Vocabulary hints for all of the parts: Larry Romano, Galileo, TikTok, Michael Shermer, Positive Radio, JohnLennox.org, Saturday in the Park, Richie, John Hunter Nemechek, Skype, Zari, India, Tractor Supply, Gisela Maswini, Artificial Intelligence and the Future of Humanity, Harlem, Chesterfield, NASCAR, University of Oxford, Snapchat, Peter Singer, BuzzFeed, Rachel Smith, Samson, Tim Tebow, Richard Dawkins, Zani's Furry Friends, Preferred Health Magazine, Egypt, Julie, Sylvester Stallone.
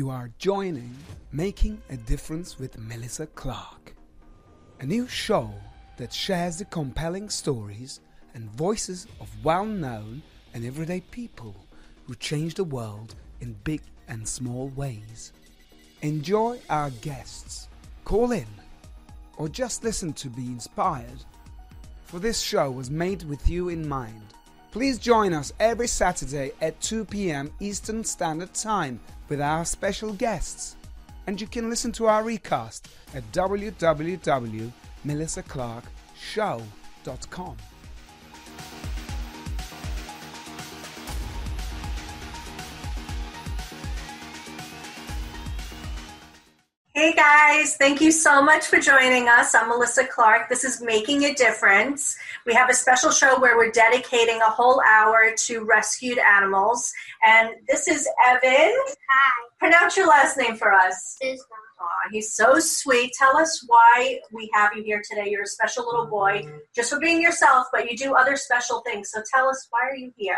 You are joining Making a Difference with Melissa Clark, a new show that shares the compelling stories and voices of well-known and everyday people who change the world in big and small ways. Enjoy our guests, call in, or just listen to be inspired, for this show was made with you in mind. Please join us every Saturday at 2 p.m. Eastern Standard Time with our special guests. And you can listen to our recast at www.melissaclarkshow.com. Hey guys, thank you so much for joining us. I'm Melissa Clark. This is Making a Difference. We have a special show where we're dedicating a whole hour to rescued animals. And this is Evan. Hi. Pronounce your last name for us. Bisnauth. Aw, he's so sweet. Tell us why we have you here today. You're a special little boy just for being yourself, but you do other special things. So tell us, why are you here?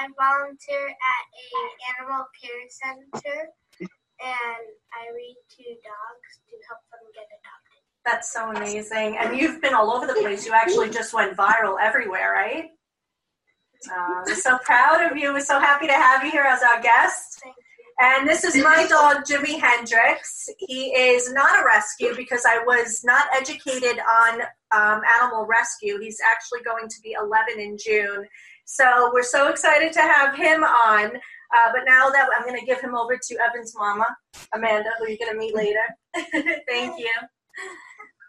I volunteer at an Animal Care Center. And I read to dogs to help them get adopted. That's so amazing. And you've been all over the place. You actually just went viral everywhere, right? We're so proud of you. We're so happy to have you here as our guest. Thank you. And this is my dog, Jimi Hendrix. He is not a rescue because I was not educated on animal rescue. He's actually going to be 11 in June. So we're so excited to have him on. But now that I'm going to give him over to Evan's mama, Amanda, who you're going to meet later. Thank you.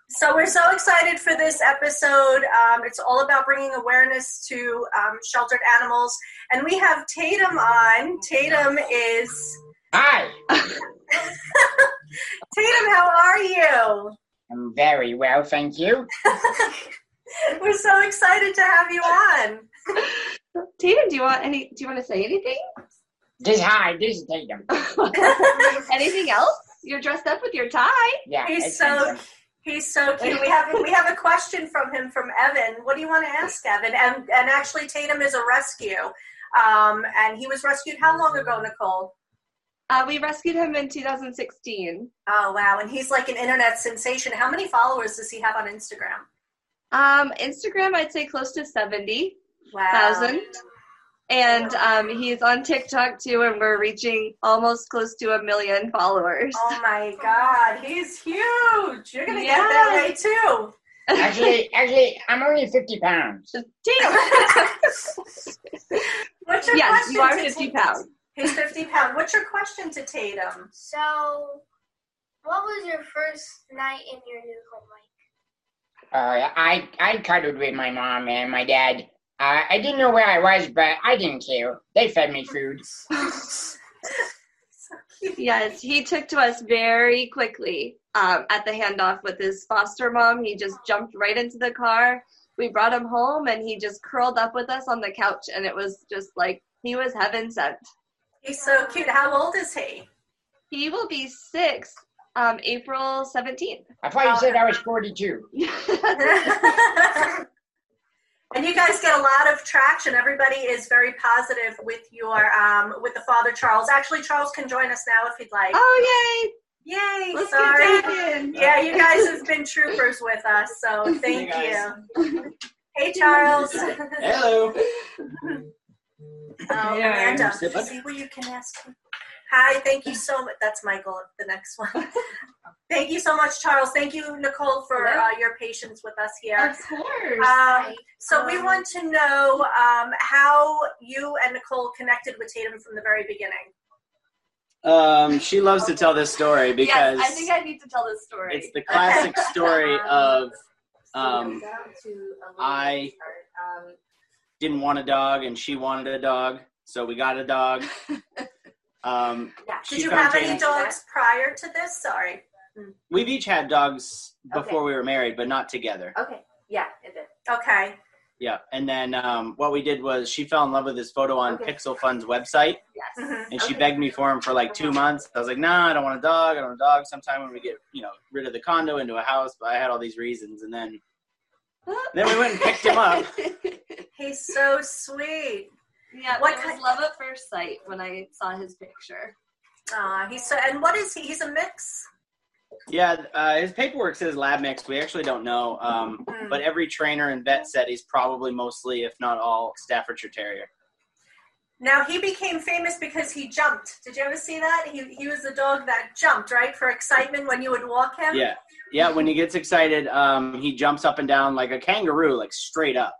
So we're so excited for this episode. It's all about bringing awareness to sheltered animals. And we have Tatum on. Tatum is... Hi. Tatum, how are you? I'm very well, thank you. We're so excited to have you on. Tatum, do you want to say anything? This is Tatum. Anything else? You're dressed up with your tie. Yeah, he's so cute. We have a question from him from Evan. What do you want to ask, Evan? And actually, Tatum is a rescue, and he was rescued how long ago, Nicole? We rescued him in 2016. Oh wow! And he's like an internet sensation. How many followers does he have on Instagram? Instagram, I'd say close to 70,000. And he's on TikTok too, and we're reaching almost close to 1 million followers. Oh my God, he's huge! You're gonna get that way too. Actually, I'm only 50 pounds. Damn. What's your question? You are 50 pounds. He's 50 pounds. What's your question to Tatum? So, what was your first night in your new home like? I cuddled with my mom and my dad. I didn't know where I was, but I didn't care. They fed me food. Yes, he took to us very quickly at the handoff with his foster mom. He just jumped right into the car. We brought him home, and he just curled up with us on the couch, and it was just like he was heaven sent. He's so cute. How old is he? He will be 6. April 17th. I thought you said I was 42. And you guys get a lot of traction. Everybody is very positive with your with the father, Charles. Actually, Charles can join us now if he'd like. Oh, yay. Yay. Let's sorry. Yeah, you guys have been troopers with us, so thank you. Hey, Charles. Hello. Amanda, see what you can ask. Hi, thank you so much. That's Michael, the next one. Thank you so much, Charles. Thank you, Nicole, for your patience with us here. Of course. So we want to know how you and Nicole connected with Tatum from the very beginning. She loves to tell this story because... Yes, I think I need to tell this story. It's the classic story of I didn't want a dog and she wanted a dog, so we got a dog. Did you have any dogs prior to this? Sorry. We've each had dogs before we were married, but not together. Okay. Yeah, it did. Okay. Yeah, and then what we did was she fell in love with this photo on Pixel Fund's website. Yes. Mm-hmm. And she begged me for him for like 2 months. I was like, nah, I don't want a dog. Sometime when we get, rid of the condo into a house, but I had all these reasons. And then we went and picked him up. He's so sweet. Yeah, what kind of love at first sight when I saw his picture. He's so, and what is he? He's a mix? Yeah, his paperwork says lab mix. We actually don't know, but every trainer and vet said he's probably mostly, if not all, Staffordshire Terrier. Now, he became famous because he jumped. Did you ever see that? He was the dog that jumped, right, for excitement when you would walk him? Yeah, yeah. When he gets excited, he jumps up and down like a kangaroo, like straight up.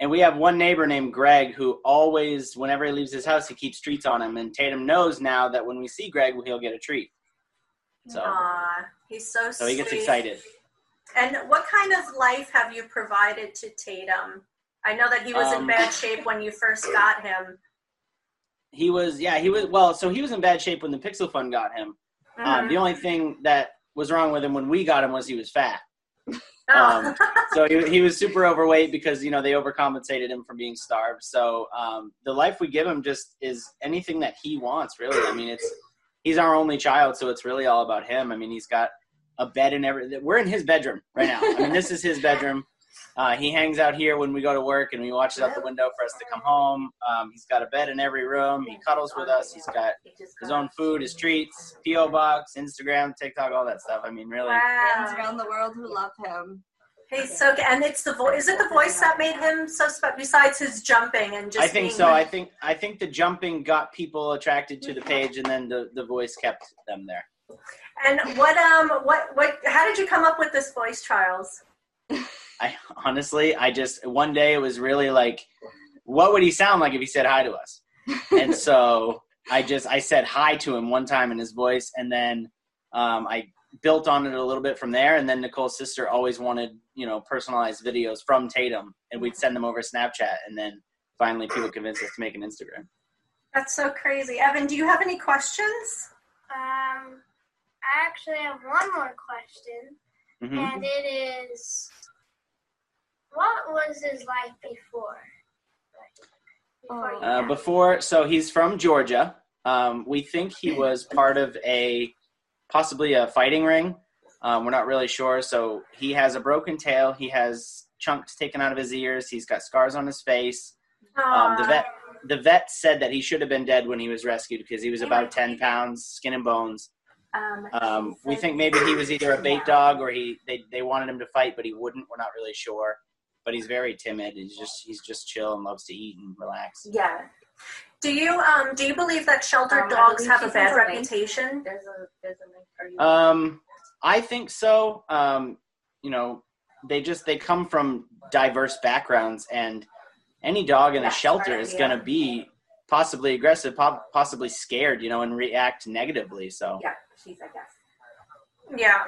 And we have one neighbor named Greg who always, whenever he leaves his house, he keeps treats on him. And Tatum knows now that when we see Greg, he'll get a treat. So, he's so sweet. So he gets excited. And what kind of life have you provided to Tatum? I know that he was in bad shape when you first got him. He was, yeah, he was, well, so he was in bad shape when the Pixel Fund got him. The only thing that was wrong with him when we got him was he was fat. So he was super overweight because, you know, they overcompensated him for being starved. So the life we give him just is anything that he wants, really. I mean, he's our only child, so it's really all about him. I mean, he's got a bed and everything. We're in his bedroom right now. I mean, this is his bedroom. He hangs out here when we go to work, and he watches out the window for us to come home. He's got a bed in every room. He cuddles with us. He's got his own food, his treats, P.O. Box, Instagram, TikTok, all that stuff. I mean, really. Wow. Fans around the world who love him. He's so good. And it's the voice. Is it the voice that made him so special, besides his jumping and just I think the jumping got people attracted to the page, and then the voice kept them there. And what how did you come up with this voice, Charles? I honestly one day it was really like, what would he sound like if he said hi to us? And so I said hi to him one time in his voice, and then I built on it a little bit from there. And then Nicole's sister always wanted, you know, personalized videos from Tatum, and we'd send them over Snapchat, and then finally people convinced us to make an Instagram. That's so crazy. Evan, do you have any questions? I actually have one more question. And it is, what was his life before? So he's from Georgia. We think he was part of possibly a fighting ring. We're not really sure. So he has a broken tail. He has chunks taken out of his ears. He's got scars on his face. The vet said that he should have been dead when he was rescued because he was about 10 pounds, skin and bones. We think maybe he was either a bait dog or they wanted him to fight, but he wouldn't. We're not really sure, but he's very timid. He's just chill and loves to eat and relax. Yeah. Do you believe that sheltered dogs have a bad reputation? I think so. You know, they come from diverse backgrounds, and any dog in a shelter is going to be possibly aggressive, possibly scared, you know, and react negatively. So yeah, she's I guess. Yeah,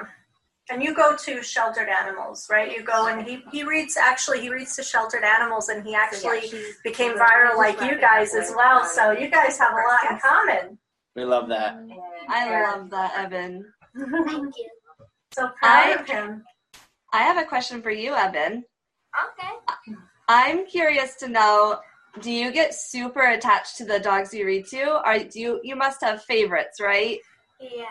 and you go to sheltered animals, right? You go and he reads to sheltered animals, and he actually became viral like you guys as well. So you guys have a lot in common. We love that. I love that, Evan. Thank you. So proud of him. I have a question for you, Evan. Okay. I'm curious to know. Do you get super attached to the dogs you read to? You must have favorites, right? Yeah.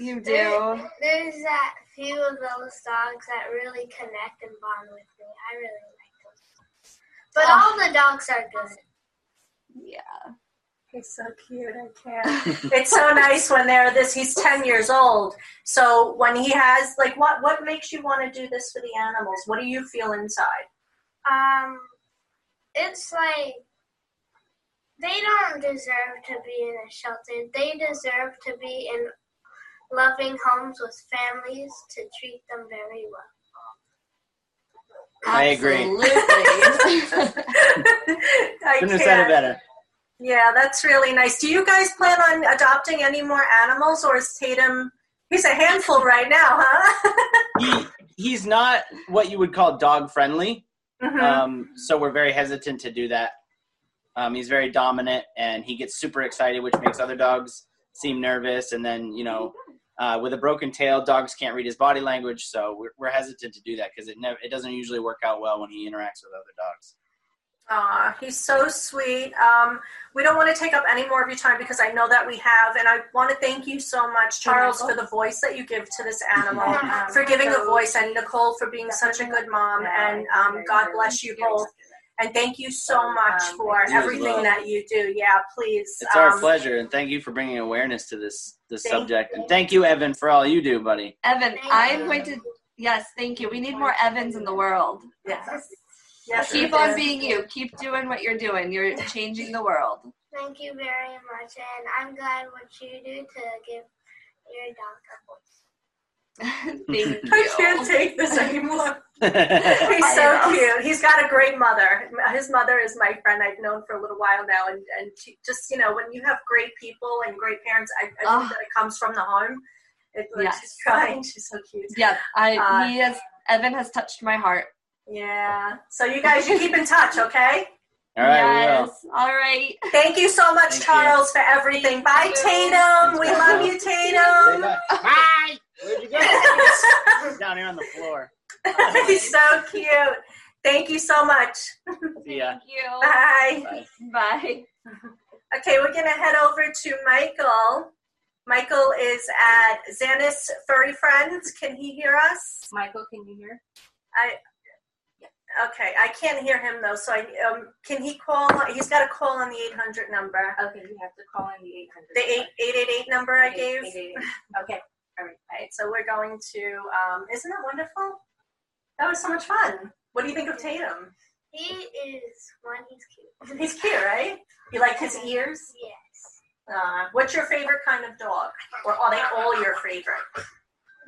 You do? There's that few of those dogs that really connect and bond with me. I really like those dogs. But all the dogs are good. Yeah. He's so cute, I can't. It's so nice when he's 10 years old. So when he has, like, what makes you want to do this for the animals? What do you feel inside? It's like they don't deserve to be in a shelter. They deserve to be in loving homes with families to treat them very well. I agree. Absolutely. Couldn't have said it better. Yeah, that's really nice. Do you guys plan on adopting any more animals, or is Tatum? He's a handful right now, huh? He's not what you would call dog friendly. Mm-hmm. So we're very hesitant to do that. He's very dominant, and he gets super excited, which makes other dogs seem nervous. And then, you know, with a broken tail, dogs can't read his body language. So we're hesitant to do that because it doesn't usually work out well when he interacts with other dogs. He's so sweet. We don't want to take up any more of your time because I know that we have, and I want to thank you so much, Charles, for the voice that you give to this animal, for giving a voice, and Nicole for being such a good mom, and God bless you both. And thank you so much for everything that you do. Yeah, please. It's our pleasure. And thank you for bringing awareness to this subject. And thank you, Evan, for all you do, buddy. Evan, I'm going to, yes, thank you. We need more Evans in the world. Yes. Yes, keep on being you. Keep doing what you're doing. You're changing the world. Thank you very much. And I'm glad what you do to give your dog a voice. I can't take this anymore. He's so cute. He's got a great mother. His mother is my friend I've known for a little while now. And she just, you know, when you have great people and great parents, I think that it comes from the home. She's trying. She's so cute. Yeah. Evan has touched my heart. Yeah. So you guys, you keep in touch, okay? All right. Yes. All right. Thank you so much, Charles, for everything. Bye, Tatum. We love you, Tatum. Bye. Where'd you go? He's down here on the floor. He's so cute. Thank you so much. See ya. Thank you. Bye. Bye. Bye. Okay, we're going to head over to Michael. Michael is at Zani's Furry Friends. Can he hear us? Michael, can you hear? Okay, I can't hear him though. So can he call? He's got to call on the 800 number. Okay, you have to call on the 800. The 888 number I gave. 888. Okay. All right, so we're going to, isn't that wonderful? That was so much fun. What do you think of Tatum? He is one, he's cute. He's cute, right? You like his ears? Yes. What's your favorite kind of dog? Or are they all your favorite?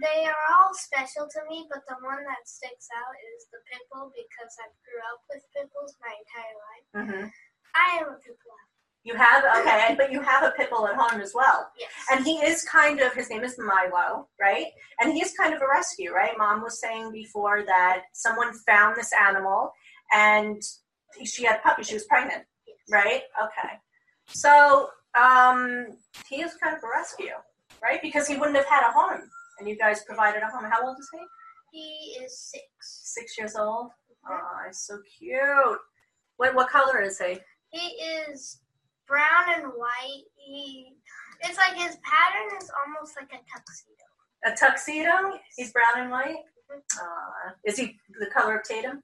They are all special to me, but the one that sticks out is the pit bull because I grew up with pit bulls my entire life. Mm-hmm. I am a pit bull. You have, okay, but you have a pit bull at home as well. Yes. And he is kind of, his name is Milo, right? And he's kind of a rescue, right? Mom was saying before that someone found this animal and she had puppies. She was pregnant, yes. Right? Okay. So he is kind of a rescue, right? Because he wouldn't have had a home and you guys provided a home. How old is he? He is 6. 6 years old? Mm-hmm. Oh, he's so cute. What color is he? He is brown and white. It's like his pattern is almost like a tuxedo. A tuxedo? Yes. He's brown and white? Mm-hmm. Is he the color of Tatum?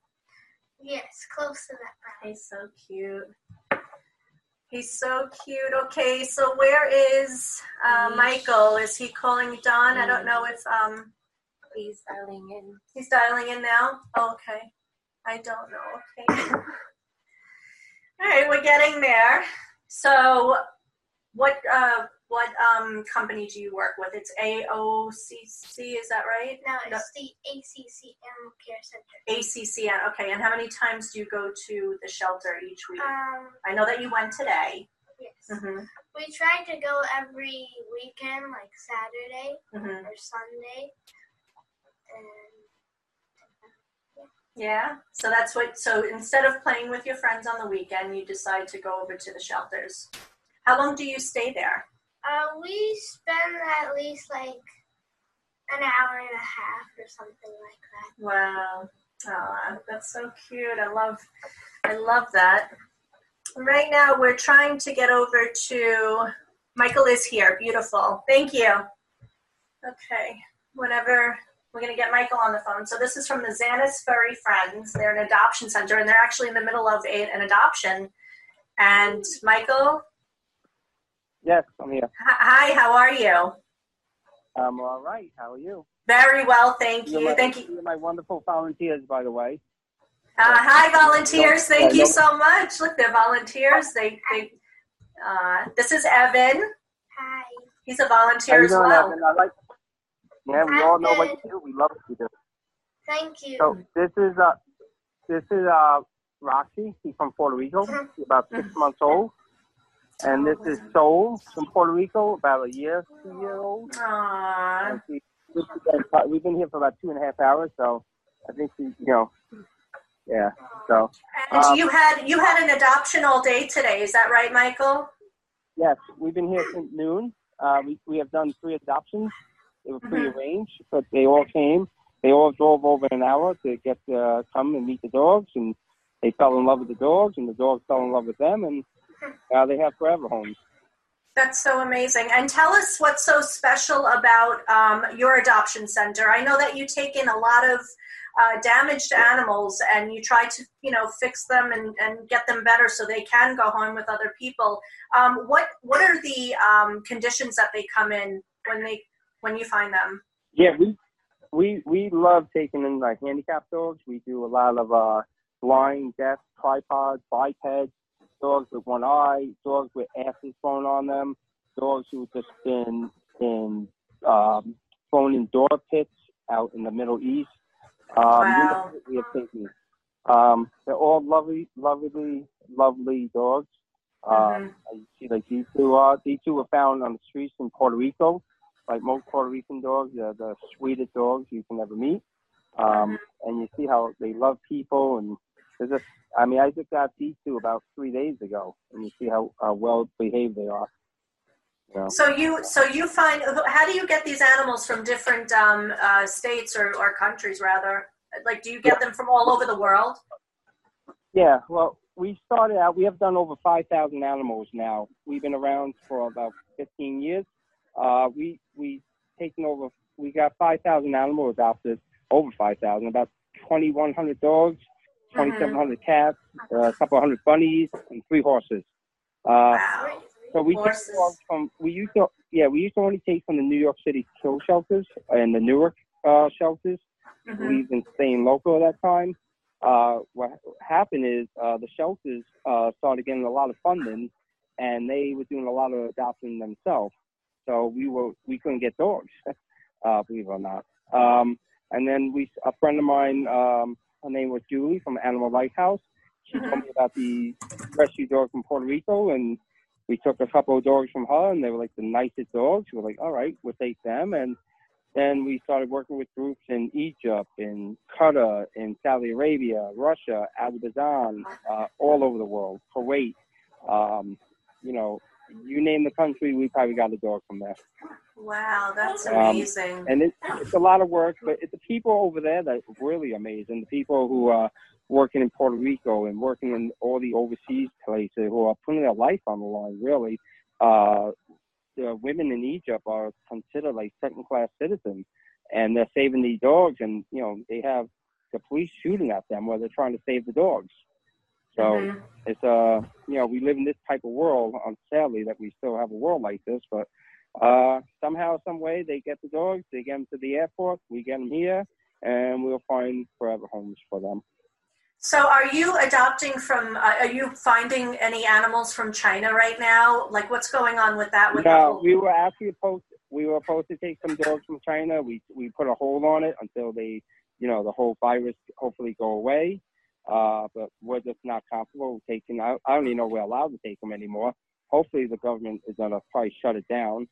Yes, close to that brown. He's so cute. He's so cute. Okay, so where is Michael? Is he calling Don? I don't know if... He's dialing in. He's dialing in now? Oh, okay. I don't know. Okay. All right, we're getting there. So, what company do you work with? It's AOCC, is that right? No, it's the ACC Animal Care Center. ACCN, okay. And how many times do you go to the shelter each week? I know that you went today. Yes. Mm-hmm. We try to go every weekend, like Saturday or Sunday. Yeah, so that's what. So instead of playing with your friends on the weekend, you decide to go over to the shelters. How long do you stay there? We spend at least like an hour and a half or something like that. Wow, oh, that's so cute. I love that. Right now, we're trying to get over to Michael is here. Beautiful. Thank you. Okay, whatever. We're going to get Michael on the phone. So this is from the Zani's Furry Friends. They're an adoption center, and they're actually in the middle of an adoption. And Michael? Yes, I'm here. Hi, how are you? I'm all right. How are you? Very well, thank you. You're my wonderful volunteers, by the way. Hi, volunteers. Thank you so much. Look, they're volunteers. This is Evan. Hi. He's a volunteer as well. Evan? Yeah, we all know what you do. We love what you do. Thank you. So this is Rexy. He's from Puerto Rico. He's about 6 months old. And this is Sol from Puerto Rico, about a year, 2 year old. Aww. We've been here for about 2.5 hours, so I think she, yeah. So. And you had an adoption all day today. Is that right, Michael? Yes, we've been here since noon. We have done 3 adoptions. They were prearranged, but they all came. They all drove over an hour to get to come and meet the dogs, and they fell in love with the dogs, and the dogs fell in love with them, and now they have forever homes. That's so amazing. And tell us what's so special about your adoption center. I know that you take in a lot of damaged animals and you try to, you know, fix them and get them better so they can go home with other people. What are the conditions that they come in when you find them? Yeah, we love taking in like handicapped dogs. We do a lot of blind, deaf, tripods, bipeds, dogs with one eye, dogs with asses thrown on them, dogs who just been thrown in door pits out in the Middle East. Wow. We have taken. They're all lovely dogs. You see, like these two were found on the streets in Puerto Rico. Like most Puerto Rican dogs, they're the sweetest dogs you can ever meet. And you see how they love people, and there's just, I mean, I just got these two about 3 days ago, and you see how well behaved they are. You know? So you find, how do you get these animals from different states or countries rather? Like, do you get them from all over the world? Yeah, well, we started out, we have done over 5,000 animals now. We've been around for about 15 years. We got 5,000 animals adopted, over 5,000, about 2,100 dogs, 2,700 cats, a couple hundred bunnies, and 3 horses. Wow. So we horses. Take dogs from, we used to only take from the New York City kill shelters and the Newark shelters. Mm-hmm. We've been staying local at that time. What happened is the shelters started getting a lot of funding, and they were doing a lot of adoption themselves. So we couldn't get dogs, believe it or not. And then a friend of mine, her name was Julie from Animal Lighthouse. She told me about the rescue dog from Puerto Rico, and we took a couple of dogs from her, and they were like the nicest dogs. We were like, all right, we'll take them. And then we started working with groups in Egypt, in Qatar, in Saudi Arabia, Russia, Azerbaijan, all over the world, Kuwait, you name the country, we probably got a dog from there. Wow, that's amazing. And it's a lot of work, but it's the people over there that are really amazing. The people who are working in Puerto Rico and working in all the overseas places who are putting their life on the line, really. The women in Egypt are considered like second-class citizens, and they're saving these dogs, and, you know, they have the police shooting at them while they're trying to save the dogs. So it's we live in this type of world, sadly, that we still have a world like this. But somehow, some way, they get the dogs, they get them to the airport, we get them here, and we'll find forever homes for them. So, are you adopting from? Are you finding any animals from China right now? Like, what's going on with that? We were actually supposed to take some dogs from China. We put a hold on it until they, the whole virus hopefully go away. But we're just not comfortable taking. I don't even know we're allowed to take them anymore. Hopefully, the government is gonna probably shut it down.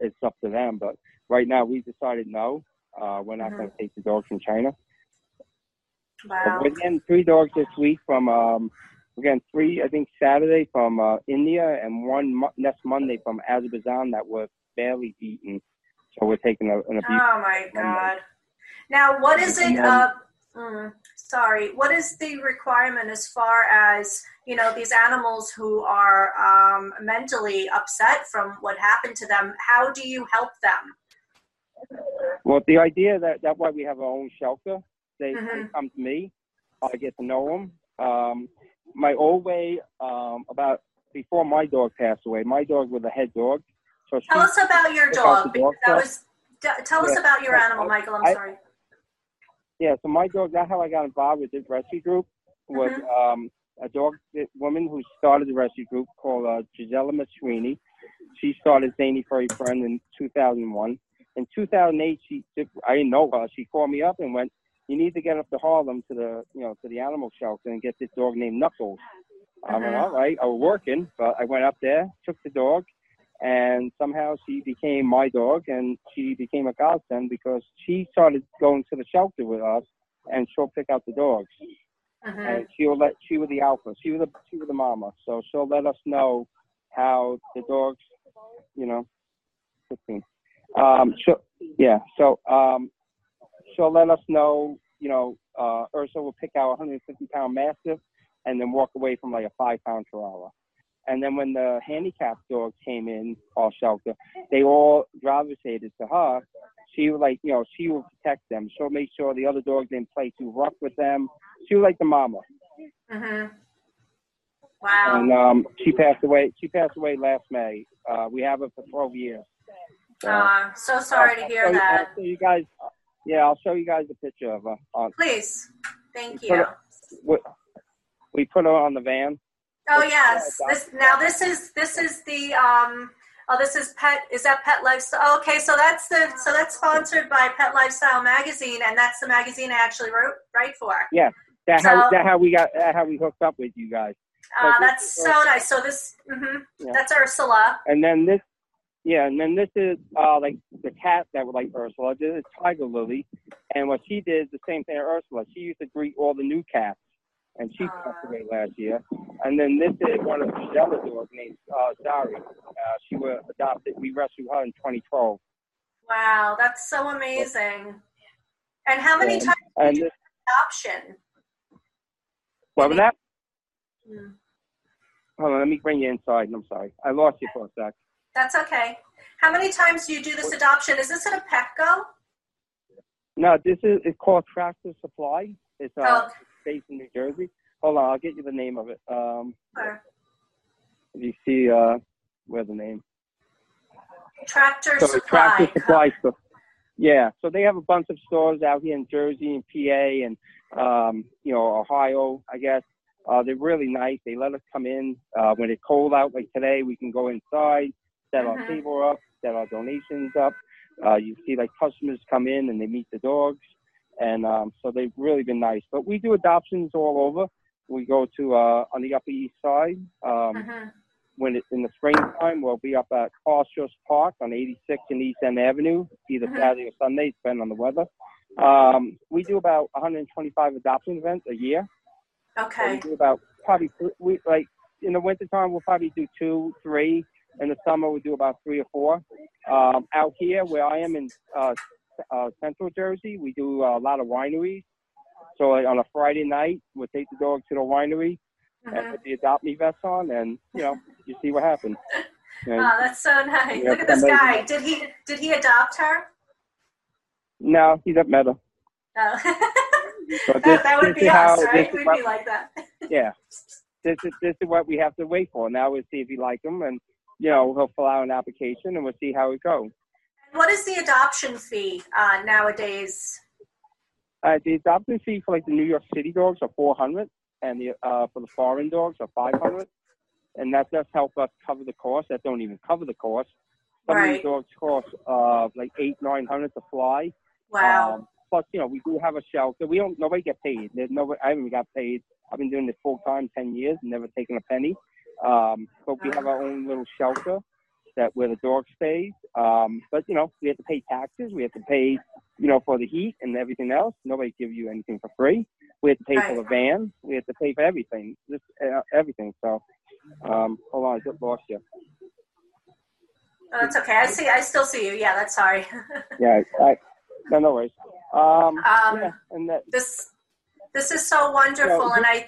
It's up to them. But right now, we decided no. We're not gonna take the dogs from China. Wow. We're getting 3 dogs this week from. We're getting 3, I think, Saturday from India, and one next Monday from Azerbaijan that was barely eaten. So we're taking an abuse. Oh my God! Now, what is it? What is the requirement as far as, these animals who are mentally upset from what happened to them? How do you help them? Well, the idea that's why we have our own shelter. They come to me. I get to know them. My old way, about before my dog passed away, my dog was a head dog. So tell us about your dog. Tell us about your animal, Michael. I'm sorry. Yeah, so my dog, that's how I got involved with this rescue group, was a dog woman who started the rescue group called Gisela Maswini. She started Zani's Furry Friends in 2001. In 2008, I didn't know her. She called me up and went, you need to get up to Harlem to the, to the animal shelter and get this dog named Knuckles. I went, all right, I was working, but I went up there, took the dog, and somehow she became my dog, and she became a godsend because she started going to the shelter with us, and she'll pick out the dogs. And she was the alpha. She was the mama. So she'll let us know how the dogs, she'll let us know, Ursula will pick out a 150-pound mastiff and then walk away from like a 5-pound chihuahua. And then when the handicapped dog came in, our shelter, they all gravitated to her. She would, like, you know, she would protect them. She'll make sure the other dogs didn't play too rough with them. She was like the mama. Mm-hmm. Wow. And she passed away. She passed away last May. We have her for 12 years. I'm so sorry to hear that. I'll show you guys. Yeah, I'll show you guys a picture of her. Please. Thank you. We put her on the van. Oh yes. This is the this is Pet. Is that Pet Lifestyle? Oh, okay, so that's sponsored by Pet Lifestyle Magazine, and that's the magazine I actually write for. Yeah. That's how we hooked up with you guys. So that's so nice. So this, mm-hmm, yeah. That's Ursula. And then this, yeah, and then this is like the cat that would like Ursula. This is Tiger Lily, and what she did is the same thing as Ursula. She used to greet all the new cats, and she passed away last year. And then this is one of the other dogs named Zari. She was adopted. We rescued her in 2012. Wow, that's so amazing. And how many times did you have adoption? What was that? Hmm. Hold on, let me bring you inside. I'm sorry. I lost you for a sec. That's okay. How many times do you do this adoption? Is this at a Petco? No, it's called Tractor Supply. It's based in New Jersey. Hold on, I'll get you the name of it. Sure. If you see where the name. Tractor Supply store. Yeah, so they have a bunch of stores out here in Jersey and PA and Ohio, I guess. They're really nice. They let us come in when it's cold out, like today. We can go inside, set our table up, set our donations up. You see, like, customers come in and they meet the dogs, and so they've really been nice. But we do adoptions all over. We go to on the Upper East Side when it's in the springtime. We'll be up at Charles Park on 86 and East End Avenue, either Saturday or Sunday, depending on the weather. We do about 125 adoption events a year. Okay. So we do about in the wintertime, we'll probably do 2, 3. In the summer, we'll do about 3 or 4. Out here where I am in central Jersey, we do a lot of wineries. So on a Friday night, we'll take the dog to the winery and put the Adopt Me vest on, and, you know, you see what happens. And, oh, that's so nice. Look at this guy. Did he adopt her? No, he's up Meta. Oh. So that would be us, right? We'd be like that. Yeah. This is what we have to wait for. Now we'll see if you like him, and, you know, he'll fill out an application, and we'll see how it goes. What is the adoption fee nowadays? The adoption fee for, like, the New York City dogs are $400, and for the foreign dogs are $500. And that does help us cover the cost. That don't even cover the cost. Some of these dogs cost, like, $800-$900 to fly. Wow. Plus, you know, we do have a shelter. Nobody get paid. I haven't got paid. I've been doing this full time 10 years, never taken a penny. But we have our own little shelter where the dog stays. But, you know, we have to pay taxes. We have to pay, you know, for the heat and everything else. Nobody gives you anything for free. We have to pay for the van. We have to pay for everything. Just everything. So, hold on, I just lost you. Oh, that's okay. I still see you. Yeah, that's sorry. Yeah. No worries. Yeah, and this is so wonderful, you know, and I.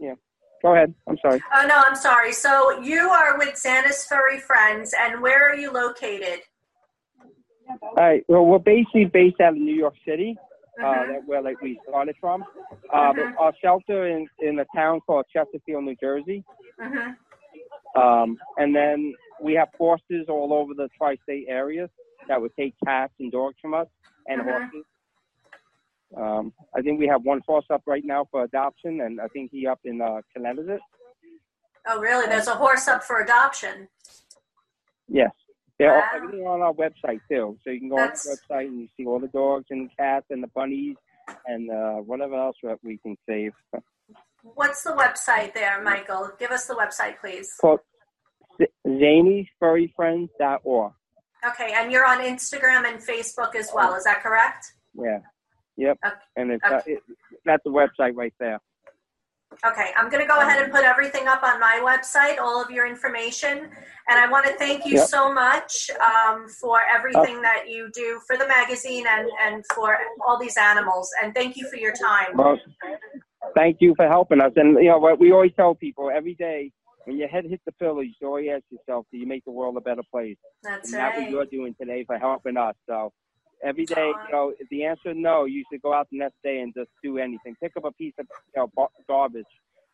Yeah. Go ahead. I'm sorry. Oh no, I'm sorry. So you are with Zani's Furry Friends, and where are you located? All right. Well, we're based out of New York City, where we started from. But our shelter in a town called Chesterfield, New Jersey. And then we have forces all over the tri-state area that would take cats and dogs from us, and horses. I think we have one horse up right now for adoption, and I think he up in Connecticut. Oh, really? There's a horse up for adoption? Yes. They're everything on our website, too. So you can go on the website, and you see all the dogs and cats and the bunnies and whatever else that we can save. What's the website there, Michael? Give us the website, please. Zani'sFurryFriends.org. Okay, and you're on Instagram and Facebook as well. Is that correct? Yeah. Yep. Okay. And that's the website right there. Okay, I'm going to go ahead and put everything up on my website, all of your information. And I want to thank you so much for everything that you do for the magazine and for all these animals. And thank you for your time. Well, thank you for helping us. And, you know, what we always tell people every day, When your head hits the pillow, you always ask yourself, do you make the world a better place? That's and right. That's what you're doing today for helping us. So every day, you know, if the answer is no, you should go out the next day and just do anything. Pick up a piece of garbage.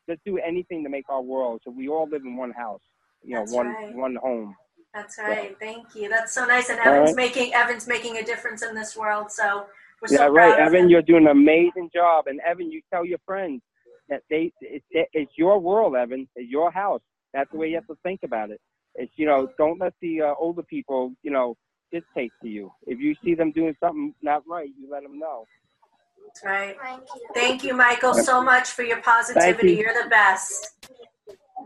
Just do anything to make our world. So we all live in one house, you know, one home. That's right. So, thank you. That's so nice. And Evan's making a difference in this world. So we're so proud of Evan, you're doing an amazing job. And Evan, you tell your friends that it's your world, Evan. It's your house. That's the way you have to think about it. It's, you know, don't let the older people, you know, dictate to you. If you see them doing something not right, you let them know. That's right. Thank you, Michael, so much for your positivity. You're the best.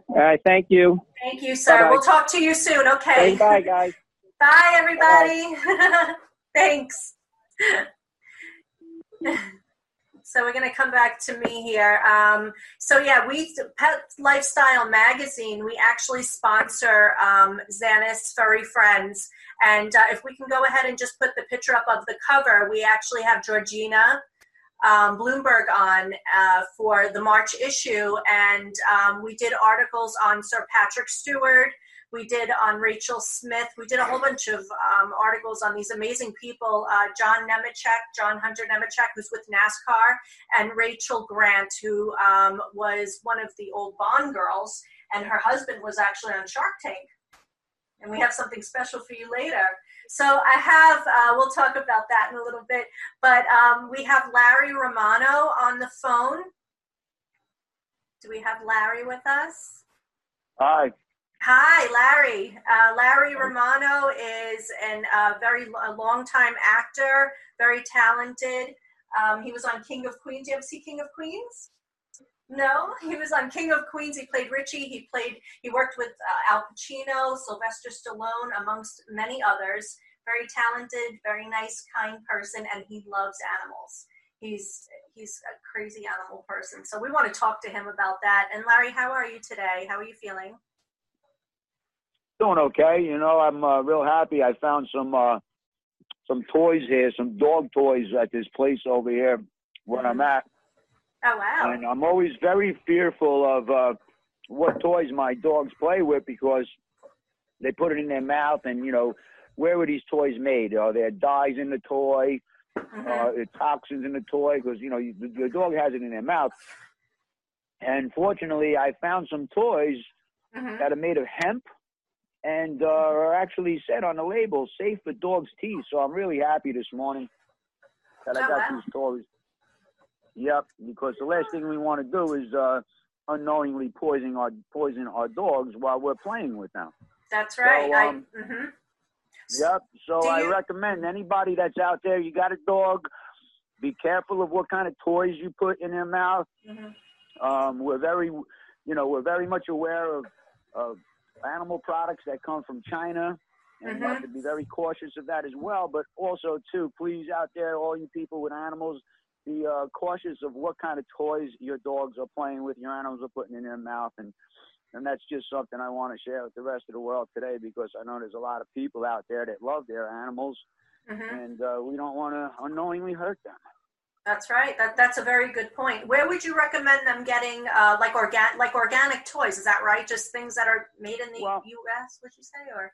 All right. Thank you. Thank you, sir. Bye-bye. We'll talk to you soon. Okay. Bye, guys. Bye, everybody. Bye. Thanks. So we're going to come back to me here. So yeah, Pet Lifestyle Magazine, we actually sponsor Zani's Furry Friends. And if we can go ahead and just put the picture up of the cover, we actually have Georgina Bloomberg on for the March issue, and we did articles on Sir Patrick Stewart, we did on Rachel Smith, we did a whole bunch of articles on these amazing people, John Hunter Nemechek, who's with NASCAR, and Rachel Grant, who was one of the old Bond girls, and her husband was actually on Shark Tank. And we have something special for you later. So I have, we'll talk about that in a little bit, but we have Larry Romano on the phone. Do we have Larry with us? Hi. Hi, Larry. Larry Romano is a long-time actor, very talented. He was on King of Queens. Do you ever see King of Queens? No, he was on King of Queens. He played Richie. He worked with Al Pacino, Sylvester Stallone, amongst many others. Very talented, very nice, kind person, and he loves animals. He's a crazy animal person. So we want to talk to him about that. And Larry, how are you today? How are you feeling? Doing okay. You know, I'm real happy. I found some toys here, some dog toys at this place over here where I'm at. Oh, wow. And I'm always very fearful of what toys my dogs play with because they put it in their mouth and, you know, where were these toys made? Are there dyes in the toy? Toxins in the toy? Because, you know, your dog has it in their mouth. And fortunately, I found some toys that are made of hemp and are actually said on the label, safe for dogs' teeth. So I'm really happy this morning that I got these toys. Yep, because the last thing we want to do is unknowingly poison our dogs while we're playing with them. That's right. So, Yep, so I recommend anybody that's out there, you got a dog, be careful of what kind of toys you put in their mouth. We're very much aware of animal products that come from China. And you have to be very cautious of that as well. But also, too, please out there, all you people with animals, be cautious of what kind of toys your dogs are playing with, your animals are putting in their mouth. And that's just something I want to share with the rest of the world today because I know there's a lot of people out there that love their animals, and we don't want to unknowingly hurt them. That's right. That's a very good point. Where would you recommend them getting organic toys? Is that right? Just things that are made in the U.S., would you say? Or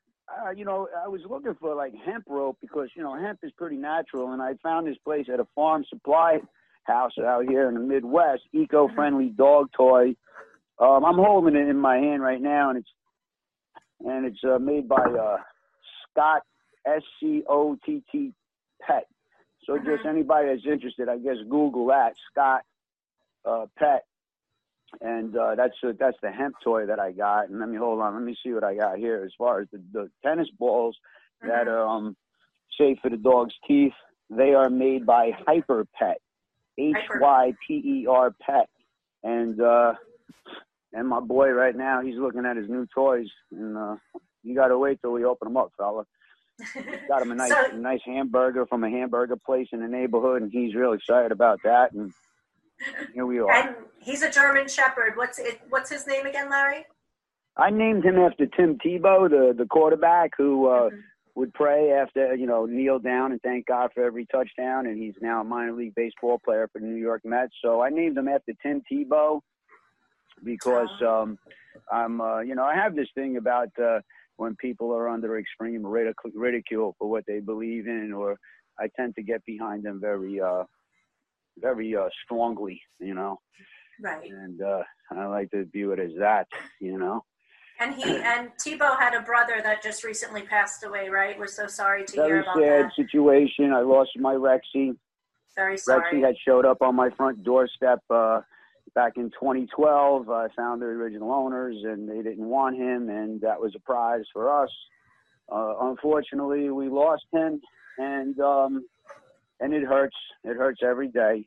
I was looking for like hemp rope because, you know, hemp is pretty natural. And I found this place at a farm supply house out here in the Midwest, eco-friendly dog toy. I'm holding it in my hand right now, and it's made by Scott, S-C-O-T-T, Pet. So just anybody that's interested, I guess, Google that, Scott Pet. And that's the hemp toy that I got. And let me hold on. Let me see what I got here as far as the tennis balls that are safe for the dog's teeth. They are made by Hyper Pet, H-Y-P-E-R Pet. And my boy right now, he's looking at his new toys. And you got to wait till we open them up, fella. Got him a nice nice hamburger from a hamburger place in the neighborhood, and he's real excited about that. And here we are. And he's a German Shepherd. What's his name again, Larry? I named him after Tim Tebow, the quarterback who would pray after, you know, kneel down and thank God for every touchdown. And he's now a minor league baseball player for the New York Mets. So I named him after Tim Tebow. because I'm, you know, I have this thing about when people are under extreme ridicule for what they believe in, or I tend to get behind them very, very strongly, you know. Right. And I like to view it as that, you know. And he and Tebow had a brother that just recently passed away, right? We're so sorry to hear about that. Very sad situation. I lost my Rexy. Very sorry. Rexy had showed up on my front doorstep back in 2012. I found the original owners, and they didn't want him, and that was a prize for us. Unfortunately, we lost him, and it hurts. It hurts every day.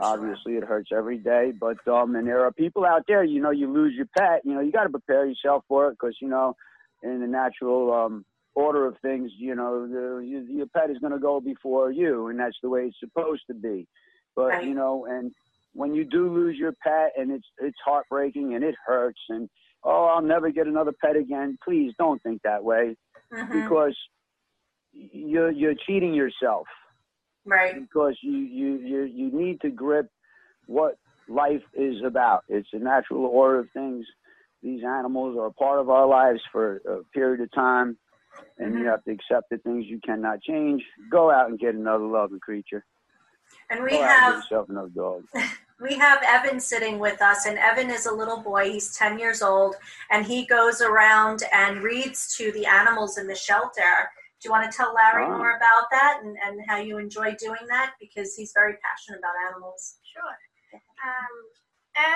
Obviously, it hurts every day, but, and there are people out there, you know, you lose your pet, you know, you got to prepare yourself for it because, you know, in the natural order of things, you know, your pet is going to go before you, and that's the way it's supposed to be. But, right. You know, and when you do lose your pet, and it's heartbreaking, and it hurts, and, oh, I'll never get another pet again. Please don't think that way, because you're cheating yourself. Right. Because you need to grip what life is about. It's a natural order of things. These animals are a part of our lives for a period of time, and you have to accept the things you cannot change. Go out and get another loving creature. And we have another dog. We have Evan sitting with us, and Evan is a little boy. He's 10 years old, and he goes around and reads to the animals in the shelter. Do you want to tell Larry more about that and how you enjoy doing that? Because he's very passionate about animals. Sure.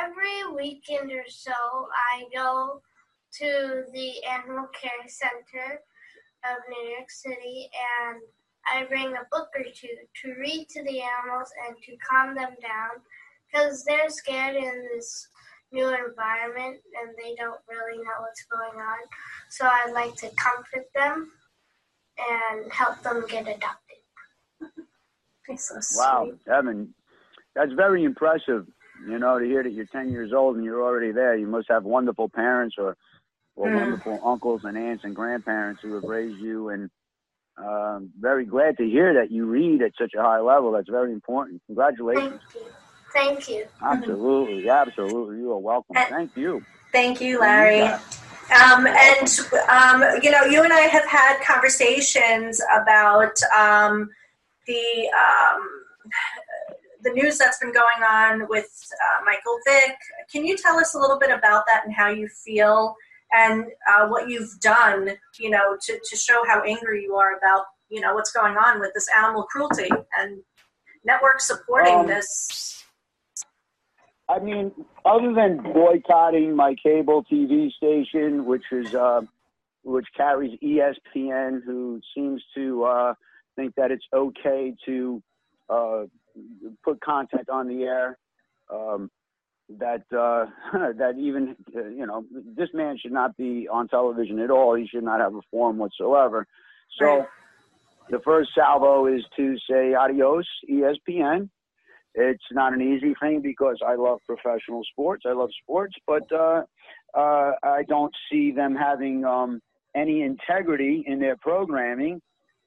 Every weekend or so, I go to the Animal Care Center of New York City, and I bring a book or two to read to the animals and to calm them down, because they're scared in this new environment and they don't really know what's going on. So I like to comfort them and help them get adopted. So wow, Evan, that's very impressive, you know, to hear that you're 10 years old and you're already there. You must have wonderful parents or wonderful uncles and aunts and grandparents who have raised you, and very glad to hear that you read at such a high level. That's very important. Congratulations. Thank you. Thank you. Absolutely, absolutely. You are welcome. Thank you. Thank you, Larry. You know, you and I have had conversations about the news that's been going on with Michael Vick. Can you tell us a little bit about that and how you feel and what you've done, you know, to show how angry you are about, you know, what's going on with this animal cruelty and network supporting this? I mean, other than boycotting my cable TV station, which is which carries ESPN, who seems to think that it's okay to put content on the air that even you know, this man should not be on television at all. He should not have a forum whatsoever. So the first salvo is to say adios, ESPN. It's not an easy thing because I love professional sports. I love sports, but I don't see them having any integrity in their programming,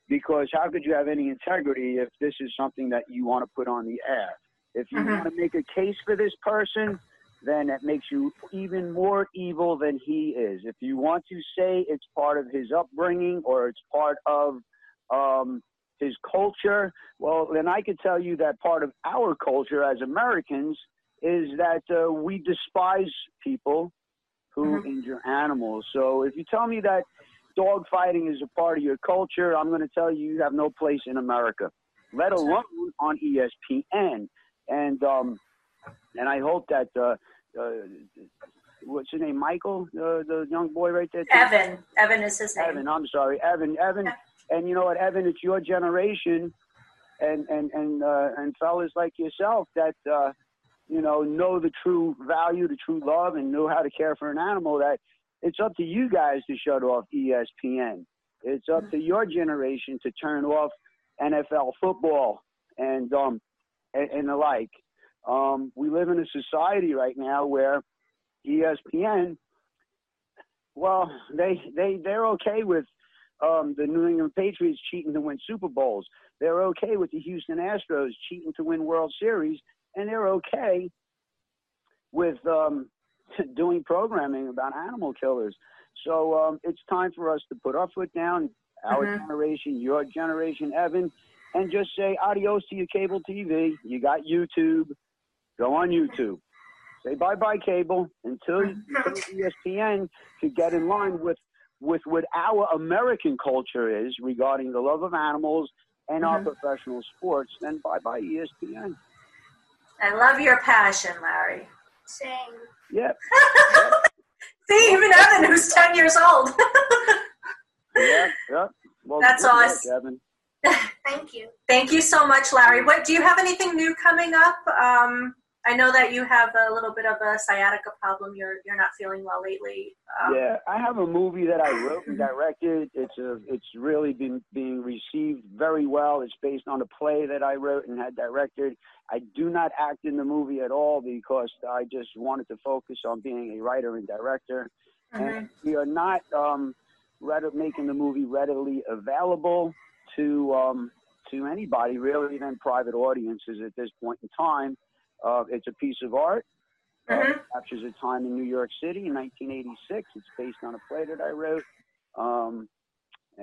because how could you have any integrity if this is something that you want to put on the air? If you want to make a case for this person, then that makes you even more evil than he is. If you want to say it's part of his upbringing or it's part of his culture, well, then I could tell you that part of our culture as Americans is that we despise people who injure animals. So if you tell me that dog fighting is a part of your culture, I'm going to tell you you have no place in America, let alone on ESPN. And I hope that what's his name, Michael, the young boy right there? Evan. Evan is his name. Evan, I'm sorry. Evan. And you know what, Evan, it's your generation and fellas like yourself that, you know the true value, the true love, and know how to care for an animal, that it's up to you guys to shut off ESPN. It's up to your generation to turn off NFL football and the like. We live in a society right now where ESPN, well, they're okay with the New England Patriots cheating to win Super Bowls. They're okay with the Houston Astros cheating to win World Series. And they're okay with doing programming about animal killers. So it's time for us to put our foot down, our generation, your generation, Evan, and just say adios to your cable TV. You got YouTube. Go on YouTube. Say bye-bye, cable, until ESPN could get in line with what our American culture is regarding the love of animals and our professional sports. Then bye-bye, ESPN. I love your passion, Larry. Same. Yep. See, even Evan, who's 10 years old. Yeah. Well, that's awesome. Luck, Evan. Thank you. Thank you so much, Larry. What, do you have anything new coming up? I know that you have a little bit of a sciatica problem. You're not feeling well lately. Yeah, I have a movie that I wrote and directed. It's really been being received very well. It's based on a play that I wrote and had directed. I do not act in the movie at all because I just wanted to focus on being a writer and director. And we are not making the movie readily available to anybody, really, than private audiences at this point in time. It's a piece of art. It captures a time in New York City in 1986. It's based on a play that I wrote.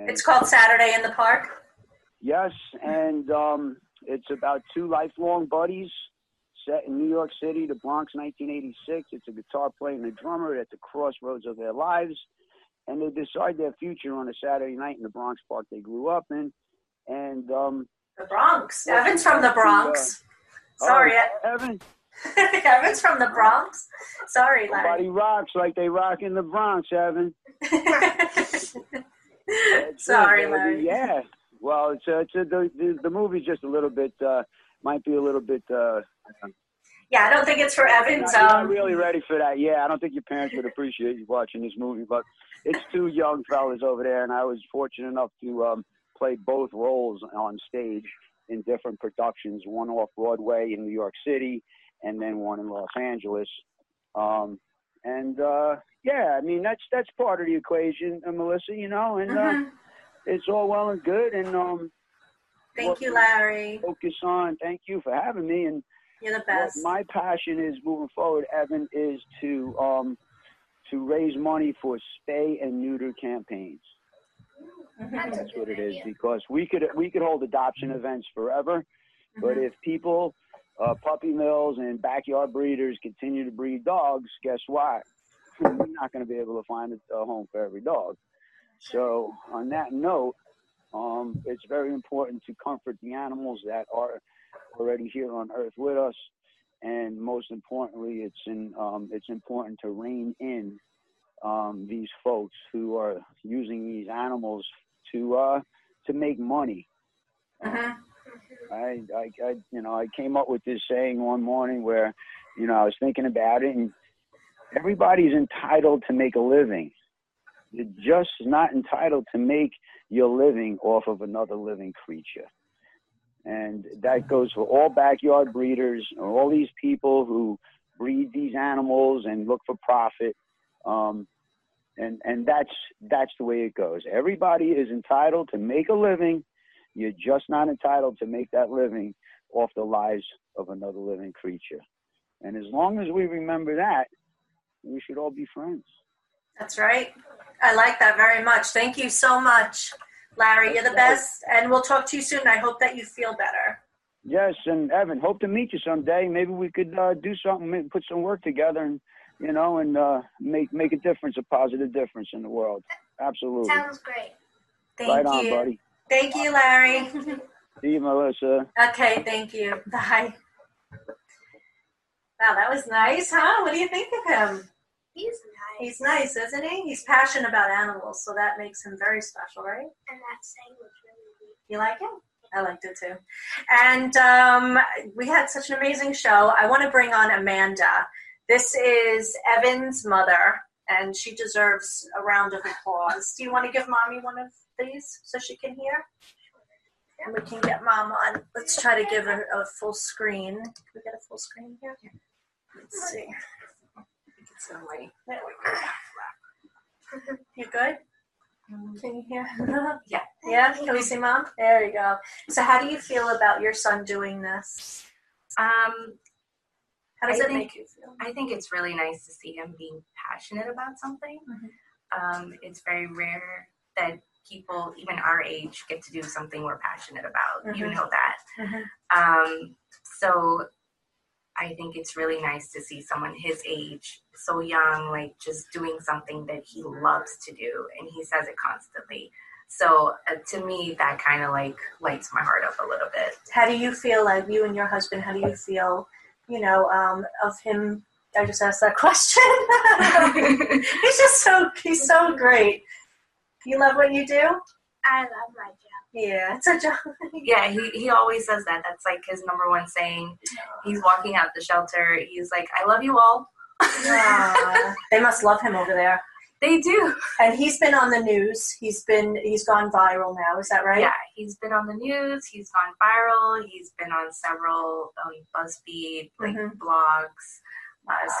It's called Saturday in the Park. Yes, and it's about two lifelong buddies set in New York City, the Bronx, 1986. It's a guitar player and a drummer at the crossroads of their lives, and they decide their future on a Saturday night in the Bronx park they grew up in. And the Bronx. Evan's from the Bronx. Sorry, Evan. Evan's from the Bronx. Sorry, Larry. Everybody rocks like they rock in the Bronx, Evan. Sorry, Larry. Yeah. Well, the movie's just a little bit, might be a little bit. Yeah, I don't think it's for Evan. So I'm not really ready for that. Yeah, I don't think your parents would appreciate you watching this movie, but it's two young fellas over there, and I was fortunate enough to play both roles on stage in different productions, one off Broadway in New York City and then one in Los Angeles. Yeah, I mean, that's part of the equation, Melissa, you know, and it's all well and good. And thank you, Larry. Thank you for having me. And you're the best. My passion is moving forward, Evan, is to raise money for spay and neuter campaigns. That's what it is, because we could hold adoption events forever, but if people, puppy mills and backyard breeders continue to breed dogs, guess what? We're not going to be able to find a home for every dog. So on that note, it's very important to comfort the animals that are already here on Earth with us, and most importantly, it's important to rein in these folks who are using these animals to make money. I came up with this saying one morning where, you know, I was thinking about it, and everybody's entitled to make a living. You're just not entitled to make your living off of another living creature. And that goes for all backyard breeders, all these people who breed these animals and look for profit. And that's the way it goes. Everybody is entitled to make a living. You're just not entitled to make that living off the lives of another living creature. And as long as we remember that, we should all be friends. That's right. I like that very much. Thank you so much, Larry. You're the best. And we'll talk to you soon. I hope that you feel better. Yes. And Evan, hope to meet you someday. Maybe we could do something, maybe put some work together and make a difference, a positive difference in the world. Absolutely. Sounds great. Thank you. Right on, buddy. Thank you, Larry. See you, Melissa. Okay, thank you. Bye. Wow, that was nice, huh? What do you think of him? He's nice, isn't he? He's passionate about animals, so that makes him very special, right? And that saying was really good. You like it? I liked it, too. And we had such an amazing show. I want to bring on Amanda. This is Evan's mother, and she deserves a round of applause. Do you want to give Mommy one of these so she can hear? And we can get Mom on. Let's try to give her a full screen. Can we get a full screen here? Let's see. It's so late. There we go. You good? Can you hear? Yeah. Yeah? Can we see Mom? There you go. So how do you feel about your son doing this? How does it make you feel? I think it's really nice to see him being passionate about something. Mm-hmm. It's very rare that people, even our age, get to do something we're passionate about. Mm-hmm. You know that. Mm-hmm. So I think it's really nice to see someone his age, so young, like just doing something that he loves to do. And he says it constantly. So to me, that kind of like lights my heart up a little bit. How do you feel, like you and your husband, how do you feel, you know, of him? I just asked that question. He's so great. You love what you do? I love my job. Yeah, it's a job. Yeah, he always says that. That's like his number one saying. He's walking out the shelter. He's like, I love you all. They must love him over there. They do. And he's been on the news. He's gone viral now. Is that right? Yeah, he's been on the news. He's gone viral. He's been on several BuzzFeed blogs,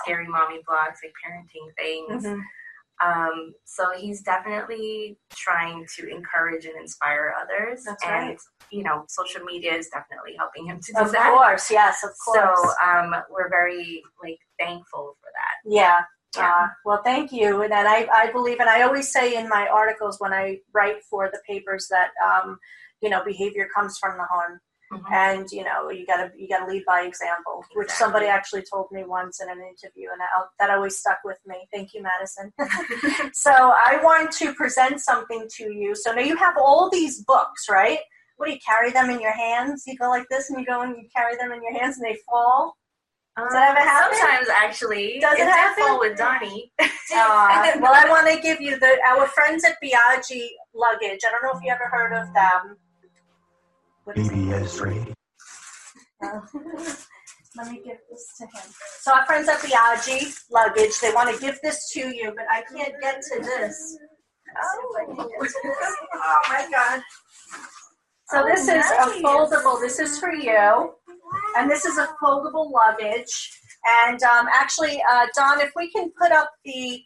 scary mommy blogs, like parenting things. Mm-hmm. So he's definitely trying to encourage and inspire others. That's and, right. You know, social media is definitely helping him to do that. Of course, yes, of course. So we're very, like, thankful for that. Yeah. Well, thank you. And I believe, and I always say in my articles when I write for the papers that, behavior comes from the home. Mm-hmm. And, you gotta lead by example, exactly. Which somebody actually told me once in an interview, and that always stuck with me. Thank you, Madison. So I want to present something to you. So now you have all these books, right? What do you carry them in your hands? You go like this and you go and you carry them in your hands and they fall. Does that ever happen? Sometimes, actually. Does it happen? Fall with Donnie. Well, I want to give you our friends at Biagi luggage. I don't know if you ever heard of them. BBS Radio. Let me give this to him. So our friends at Biagi luggage, they want to give this to you, but I can't get to this. Oh my God. So this is a foldable. This is for you. And this is a foldable luggage. And Don, if we can put up the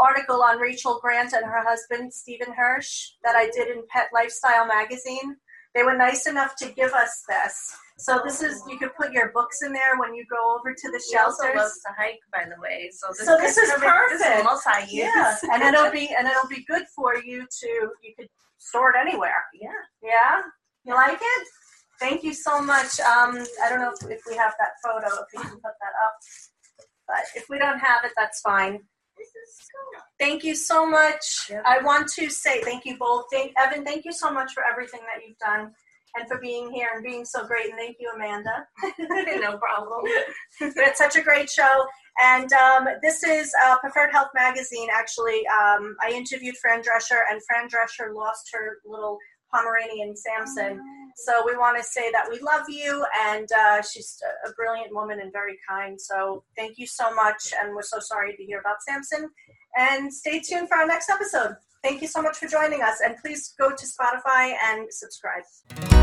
article on Rachel Grant and her husband, Stephen Hirsch, that I did in Pet Lifestyle Magazine. They were nice enough to give us this. So this is, you can put your books in there when you go over to the shelters. He also loves to hike, by the way. So this is perfect. This is multi-use. Yeah. and it'll be good for you to, you could store it anywhere. Yeah. Yeah? You like it? Thank you so much. I don't know if we have that photo, if we can put that up. But if we don't have it, that's fine. This is cool. Thank you so much. Yep. I want to say thank you both. Evan, thank you so much for everything that you've done and for being here and being so great. And thank you, Amanda. No problem. But it's such a great show. And this is Preferred Health Magazine, actually. I interviewed Fran Drescher, and Fran Drescher lost her little Pomeranian Samson. So we want to say that we love you, and she's a brilliant woman and very kind. So thank you so much, and we're so sorry to hear about Samson. And stay tuned for our next episode. Thank you so much for joining us, and please go to Spotify and subscribe.